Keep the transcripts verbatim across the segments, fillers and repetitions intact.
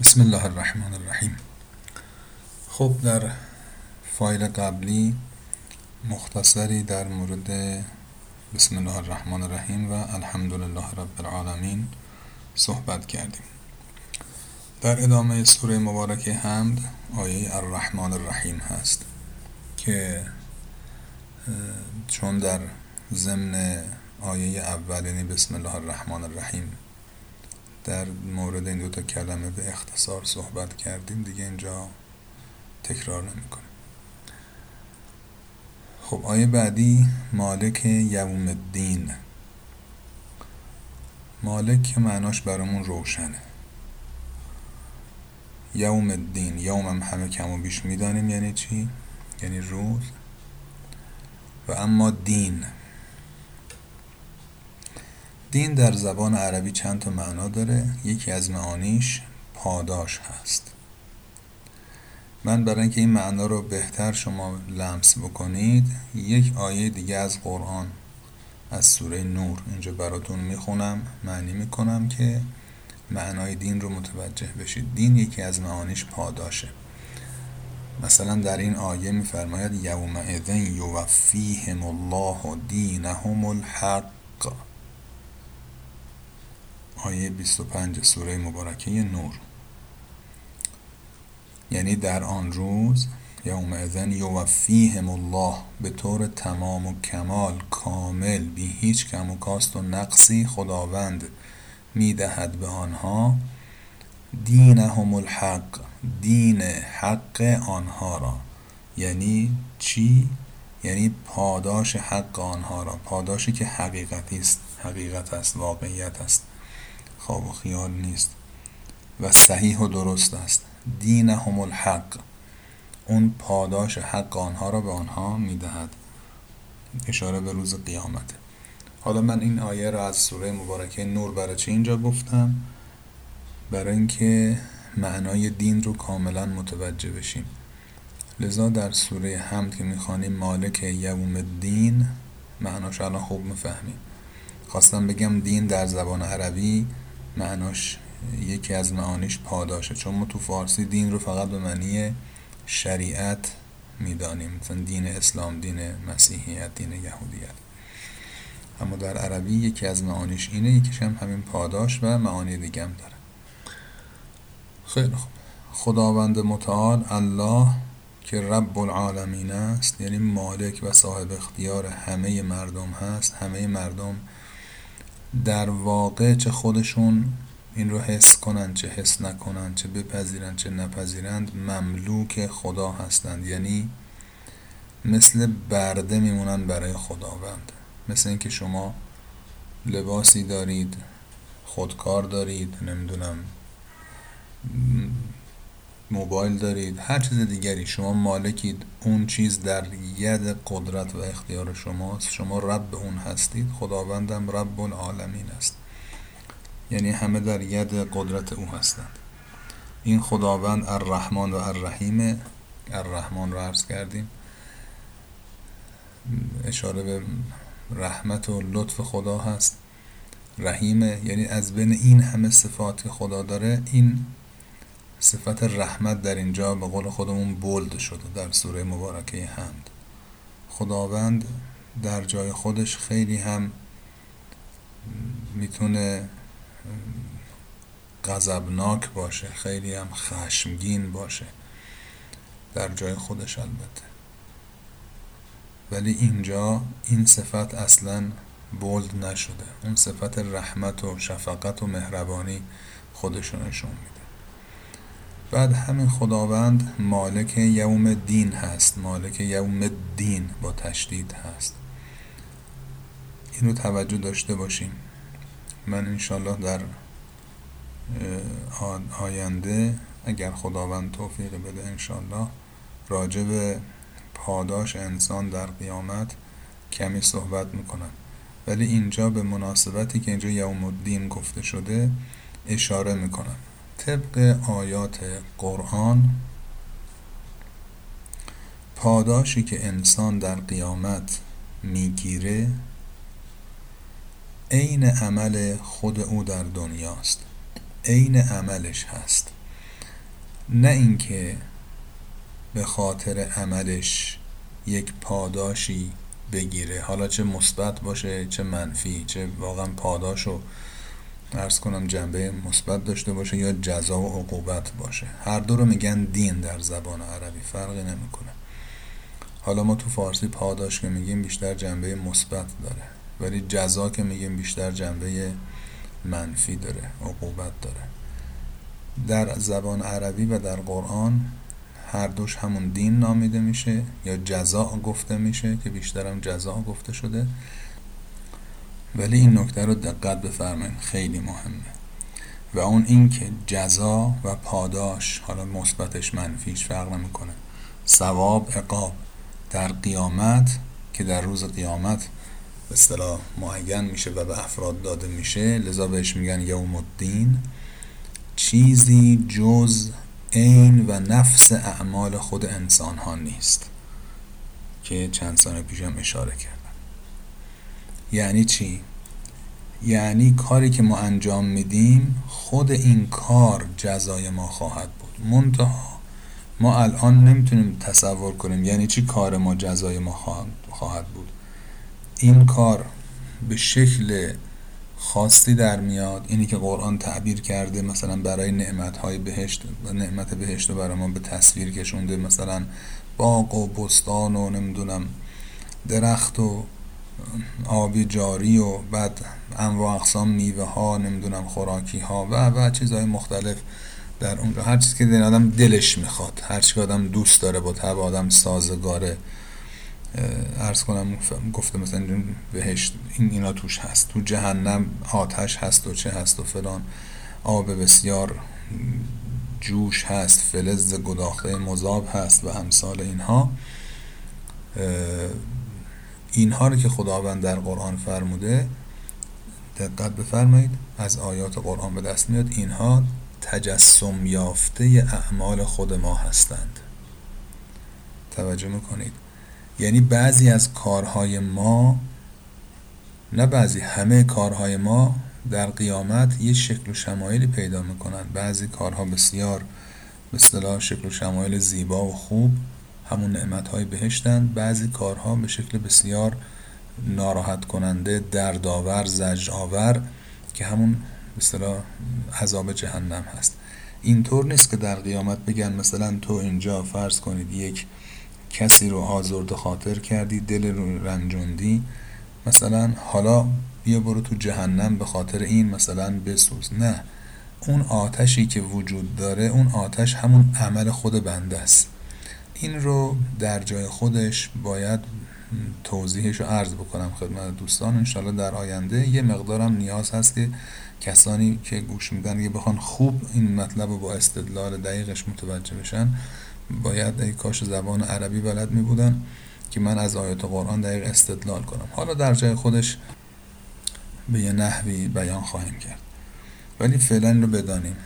بسم الله الرحمن الرحیم. خب در فایل قبلی مختصری در مورد بسم الله الرحمن الرحیم و الحمدلله رب العالمین صحبت کردیم. در ادامه سوره مبارکه حمد آیه الرحمن الرحیم هست که چون در ضمن آیه اول یعنی بسم الله الرحمن الرحیم در مورد این دوتا کلمه به اختصار صحبت کردیم، دیگه اینجا تکرار نمی کنیم. خب آیه بعدی مالک یوم الدین. مالک که معناش برامون روشنه، یوم الدین، یوم هم همه کم و بیش می دانیم یعنی چی؟ یعنی روز. و اما دین، دین در زبان عربی چند تا معنا داره. یکی از معانیش پاداش هست. من برای اینکه این معنا رو بهتر شما لمس بکنید یک آیه دیگه از قرآن از سوره نور اینجا براتون میخونم، معنی میکنم که معنای دین رو متوجه بشید. دین یکی از معانیش پاداشه. مثلا در این آیه میفرماید یومئذ یوفیهم الله دینهم الحق، آیه بیست و پنج سوره مبارکه نور. یعنی در آن روز یومئذ یوفیهم الله به طور تمام و کمال کامل بی هیچ کم و کاست و نقصی خداوند میدهد به آنها دینهم الحق، دین حق آنها را. یعنی چی؟ یعنی پاداش حق آنها را، پاداشی که حقیقتی است، حقیقت است، واقعیت است، خواب و خیال نیست و صحیح و درست است. دینهم الحق، اون پاداش حق آنها را به آنها میدهد، اشاره به روز قیامته. حالا من این آیه را از سوره مبارکه نور برای چی اینجا گفتم؟ برای اینکه معنای دین رو کاملا متوجه بشیم. لذا در سوره حمد که میخوانیم مالک یوم الدین معناش الان خوب میفهمیم. خواستم بگم دین در زبان عربی معناش، یکی از معانیش پاداشه، چون ما تو فارسی دین رو فقط به معنی شریعت میدانیم، مثلا دین اسلام، دین مسیحیت، دین یهودیت. اما در عربی یکی از معانیش اینه، یکیش هم همین پاداش و معانی دیگه هم داره. خیلی خوب. خداوند متعال الله که رب العالمین است، یعنی مالک و صاحب اختیار همه مردم هست. همه مردم در واقع چه خودشون این رو حس کنن چه حس نکنن، چه بپذیرن چه نپذیرند، مملوک خدا هستند. یعنی مثل برده میمونن برای خداوند. مثل اینکه شما لباسی دارید، خودکار دارید، نمیدونم موبایل دارید، هر چیز دیگری، شما مالکید. اون چیز در ید قدرت و اختیار شماست، شما رب اون هستید. خداوندم رب العالمین است، یعنی همه در ید قدرت او هستند. این خداوند الرحمن و الرحیم، الرحمن رو عرض کردیم، اشاره به رحمت و لطف خدا هست. رحیمه، یعنی از بین این همه صفات که خدا داره، این صفت رحمت در اینجا به قول خودمون بولد شده در سوره مبارکه حمد. خداوند در جای خودش خیلی هم میتونه غضبناک باشه، خیلی هم خشمگین باشه در جای خودش البته، ولی اینجا این صفت اصلاً بولد نشده. اون صفت رحمت و شفقت و مهربانی خودشون نشون میده. بعد همین خداوند مالک یوم دین هست، مالک یوم دین با تشدید هست. این رو توجه داشته باشیم. من انشالله در آینده اگر خداوند توفیق بده انشالله راجع به پاداش انسان در قیامت کمی صحبت میکنم، ولی اینجا به مناسبتی که اینجا یوم الدین گفته شده اشاره میکنم. طبق آیات قرآن پاداشی که انسان در قیامت میگیره عین عمل خود او در دنیاست، عین عملش هست. نه اینکه به خاطر عملش یک پاداشی بگیره، حالا چه مثبت باشه چه منفی، چه واقعا پاداشو عرض کنم جنبه مثبت داشته باشه یا جزا و عقوبت باشه. هر دو رو میگن دین در زبان عربی، فرقی نمیکنه. حالا ما تو فارسی پاداش که میگیم بیشتر جنبه مثبت داره، ولی جزا که میگیم بیشتر جنبه منفی داره، عقوبت داره. در زبان عربی و در قرآن هر دوش همون دین نامیده میشه یا جزا گفته میشه که بیشتر هم جزا گفته شده. ولی این نکته رو دقت بفرمایید، خیلی مهمه، و اون این که جزا و پاداش، حالا مثبتش منفیش فرق نمیکنه، ثواب عقاب در قیامت که در روز قیامت به اصطلاح معین میشه و به افراد داده میشه، لذا بهش میگن یوم الدین، چیزی جز عین و نفس اعمال خود انسان ها نیست که چند سال پیش هم اشاره کردم. یعنی چی؟ یعنی کاری که ما انجام میدیم خود این کار جزای ما خواهد بود، منتها ما الان نمیتونیم تصور کنیم یعنی چی کار ما جزای ما خواهد بود. این کار به شکل خاصی در میاد، اینی که قرآن تعبیر کرده مثلا برای نعمت‌های بهشت و نعمت بهشت رو برای ما به تصویر کشونده، مثلا باغ و بستان و نمیدونم درخت و آبی جاری و بعد انواع اقسام میوه ها، نمیدونم خوراکی ها و و چیزهای مختلف در اونجا، هر چیزی که دل آدم دلش میخواد، هر چیزی که آدم دوست داره با طبع آدم سازگاره. عرض کنم گفته مثلا بهشت این اینا توش هست، تو جهنم آتش هست و چه هست و فلان، آب بسیار جوش هست، فلز گداخته مذاب هست و امثال اینها. اینها رو که خداوند در قرآن فرموده، دقت بفرمایید، از آیات قرآن به دست میاد، اینها تجسم یافته اعمال خود ما هستند. توجه میکنید؟ یعنی بعضی از کارهای ما، نه بعضی، همه کارهای ما در قیامت یه شکل و شمایلی پیدا میکنند. بعضی کارها بسیار به اصطلاح شکل و شمایل زیبا و خوب، همون نعمتهای بهشتند. بعضی کارها به شکل بسیار ناراحت کننده، دردآور، زجرآور، که همون به اصطلاح عذاب جهنم هست. اینطور نیست که در قیامت بگن مثلا تو اینجا فرض کنید یک کسی رو آزرده خاطر کردی، دل رو رنجوندی، مثلا حالا بیا برو تو جهنم به خاطر این مثلا بسوز. نه، اون آتشی که وجود داره، اون آتش همون عمل خود بنده است. این رو در جای خودش باید توضیحش رو عرض بکنم خدمت دوستان انشاءالله در آینده. یه مقدارم نیاز هست که کسانی که گوش میدن یه بخوان خوب این مطلب رو با استدلال دقیقش متوجه بشن. باید ای کاش زبان عربی بلد می بودن که من از آیات قرآن دقیق استدلال کنم. حالا در جای خودش به یه نحوی بیان خواهیم کرد، ولی فعلا رو بدانیم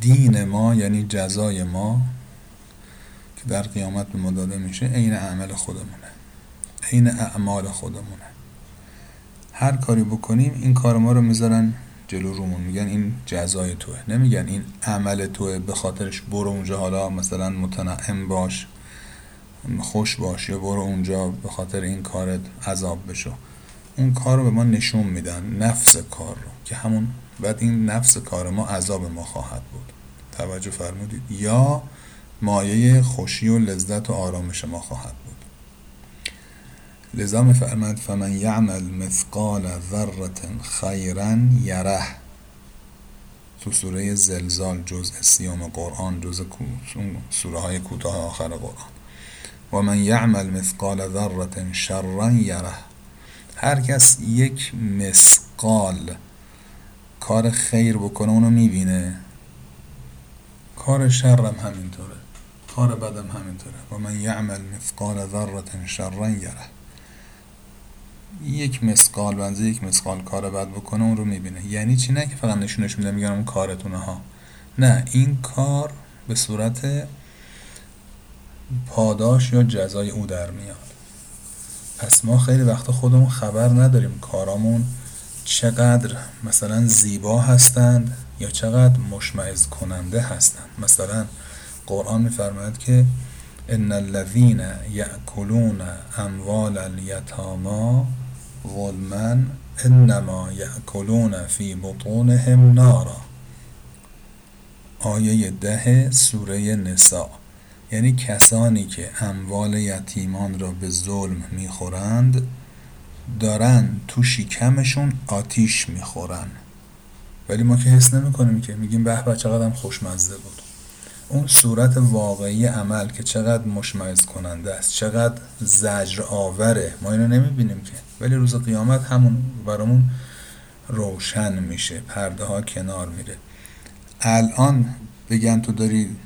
دین ما، یعنی جزای ما که در قیامت به ما داده میشه، عین اعمال خودمونه، عین اعمال خودمونه. هر کاری بکنیم این کار ما رو میذارن جلو رومون، میگن این جزای توه، نمیگن این عمل توه، به خاطرش برو اونجا حالا مثلا متنعم باش، خوش باش، یا برو اونجا به خاطر این کارت عذاب بشو. اون کار رو به ما نشون میدن، نفس کار رو، که همون بعد این نفس کار ما عذاب ما خواهد بود. توجه فرمودید؟ یا مایه خوشی و لذت و آرامش ما خواهد بود. لذا می‌فرماید فمن یعمل مثقال ذره خیرا یره. تو سوره زلزال جزء سیوم قرآن، جزء سوره های کوتاه آخر قرآن، و من یعمل مثقال ذره شرا یره. هر کس یک مثقال کار خیر بکنه اونو میبینه، کار شرم همینطوره، کار بدم همینطوره. و من یعمل مثقال ذره شرا یره. یک مثقال بنزه یک مثقال کار بد بکنه اون رو میبینه. یعنی چی؟ نه که فقط نشونش میدم میگن اون کارتونه ها، نه، این کار به صورت پاداش یا جزای او در میاد. پس ما خیلی وقتا خودمون خبر نداریم کارامون چقدر مثلا زیبا هستند یا چقدر مشمئز کننده هستند. مثلا قرآن می‌فرماید که ان الذين ياكلون اموال اليتامى ظلما انما ياكلون في بطونهم نارا، آیه ده سوره نساء. یعنی کسانی که اموال یتیمان را به ظلم میخورند دارن تو شکمشون آتیش میخورن، ولی ما که حس نمی کنیم، که میگیم به به چقدر خوشمزه بود. اون صورت واقعی عمل که چقدر مشمئز کننده است، چقدر زجر آوره، ما اینو نمیبینیم که، ولی روز قیامت همون برامون روشن میشه، پرده ها کنار میره. الان بگن تو داری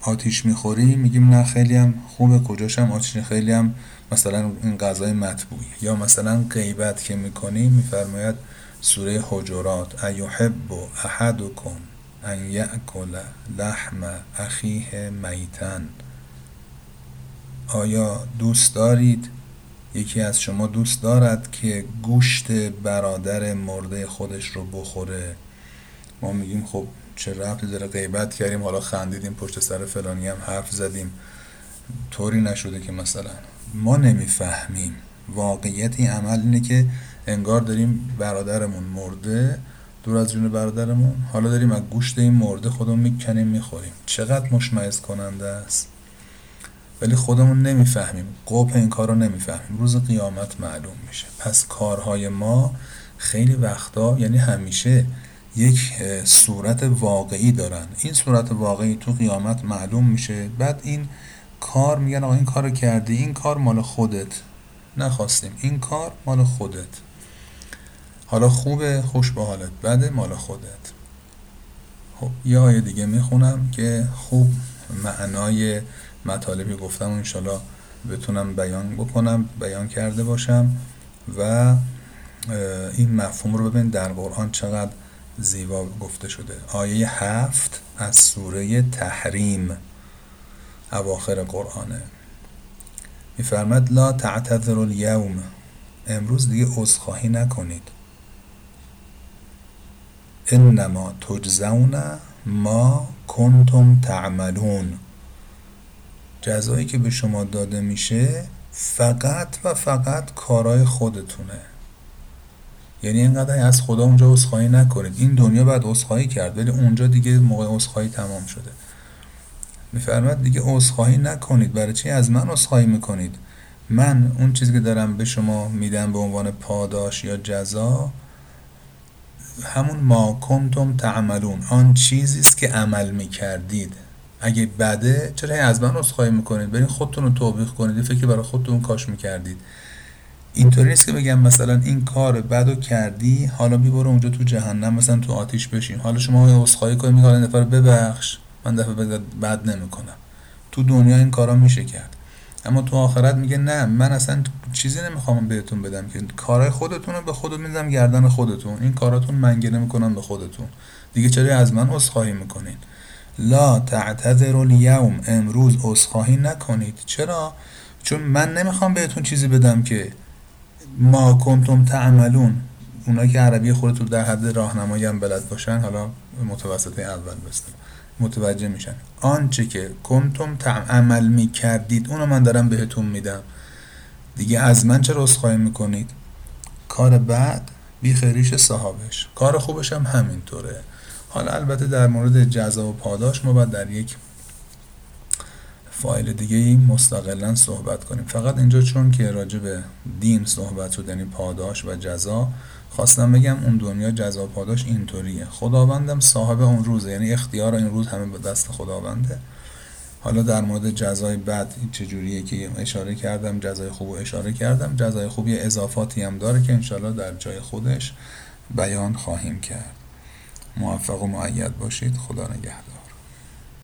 آتیش میخوری، میگیم نه خیلی هم خوبه، کجاش هم آتیش، خیلی هم مثلا این غذای مطبوعی. یا مثلا غیبت که میکنی، میفرماید سوره حجرات ایحب احدکم ان یأکل لحم اخیه میتا، آیا دوست دارید، یکی از شما دوست دارد که گوشت برادر مرده خودش رو بخوره؟ ما میگیم خب چه ربطی داره، غیبت کردیم، حالا خندیدیم، پشت سر فلانی هم حرف زدیم، طوری نشده که مثلا ما نمیفهمیم. واقعیت این عمل اینه که انگار داریم برادرمون مرده، دور از جون برادرمون، حالا داریم از گوشت این مرده خودمون میکنیم میخوریم. چقدر مشمئز کننده است، ولی خودمون نمیفهمیم، قبح این کار رو نمیفهمیم، روز قیامت معلوم میشه. پس کارهای ما خیلی وقتا، یعنی همیشه، یک صورت واقعی دارن. این صورت واقعی تو قیامت معلوم میشه. بعد این کار، میگن آقا این کار رو کردی، این کار مال خودت، نخواستیم، این کار مال خودت، حالا خوبه، خوش به حالت، بده، مال خودت. خب یه آیه دیگه میخونم که خوب معنای مطالبی گفتم و انشالله بتونم بیان بکنم، بیان کرده باشم. و این مفهوم رو ببین در قرآن چقدر زیبا گفته شده. آیه هفت از سوره تحریم اواخر قرآنه، میفرماید لا تعتذروا الیوم، امروز دیگه عذرخواهی نکنید، انما تجزون ما کنتم تعملون، جزایی که به شما داده میشه فقط و فقط کارای خودتونه. یعنی اینقدر از خدا اونجا عذرخواهی نکنید. این دنیا بعد عذرخواهی کرد، ولی اونجا دیگه موقع عذرخواهی تمام شده. میفرماید دیگه عذرخواهی نکنید. برای چی از من عذرخواهی میکنید؟ من اون چیزی که دارم به شما میدم به عنوان پاداش یا جزا، همون ما کنتم تعملون، آن چیزی است که عمل میکردید. اگه بده چرا از من عذرخواهی میکنید؟ برید خودتون رو توبیخ کنید، یه فکری برای خودتون کاش میکردید. اینطوری نیست که بگم مثلا این کار بدو کردی، حالا میبره اونجا تو جهنم، مثلا تو آتیش بشیم، حالا شما عذرخواهی کنید، میگه این دفعه ببخش، من دفعه بعد نمیکنم. تو دنیا این کارا میشه کرد، اما تو آخرت میگه نه، من اصلا چیزی نمیخوام بهتون بدم، که کارهای خودتون رو به خودت میذارم گردن خودتون، این کاراتون منگنه میکنم به خودتون، دیگه چرا از من عذرخواهی میکنین؟ لا تعتذروا الیوم، امروز عذرخواهی نکنید. چرا؟ چون من نمیخوام بهتون چیزی بدم که ما کنتم تعملون. اونا که عربی خودتون در حد راهنمایی هم بلد باشن، حالا متوسطه اول بستم، متوجه میشن آنچه که کنتم تعمل میکردید، اونو من دارم بهتون میدم، دیگه از من چرا عذرخواهی میکنید؟ کار بعد بی خیریش صاحبش، کار خوبش هم همینطوره. حالا البته در مورد جزا و پاداش ما باید در یک فایل دیگه مستقلا صحبت کنیم. فقط اینجا چون که راجع به دین صحبت شد، یعنی پاداش و جزا، خواستم بگم اون دنیا جزا و پاداش اینطوریه، خداوندم صاحب اون روزه، یعنی اختیار این روز همه به دست خداونده. حالا در مورد جزای بعد چجوریه که اشاره کردم، جزای خوب و اشاره کردم، جزای خوب یه اضافاتی هم داره که انشالله در جای خودش بیان خواهیم کرد. موفق و مؤید باشید. خدا نگهدار.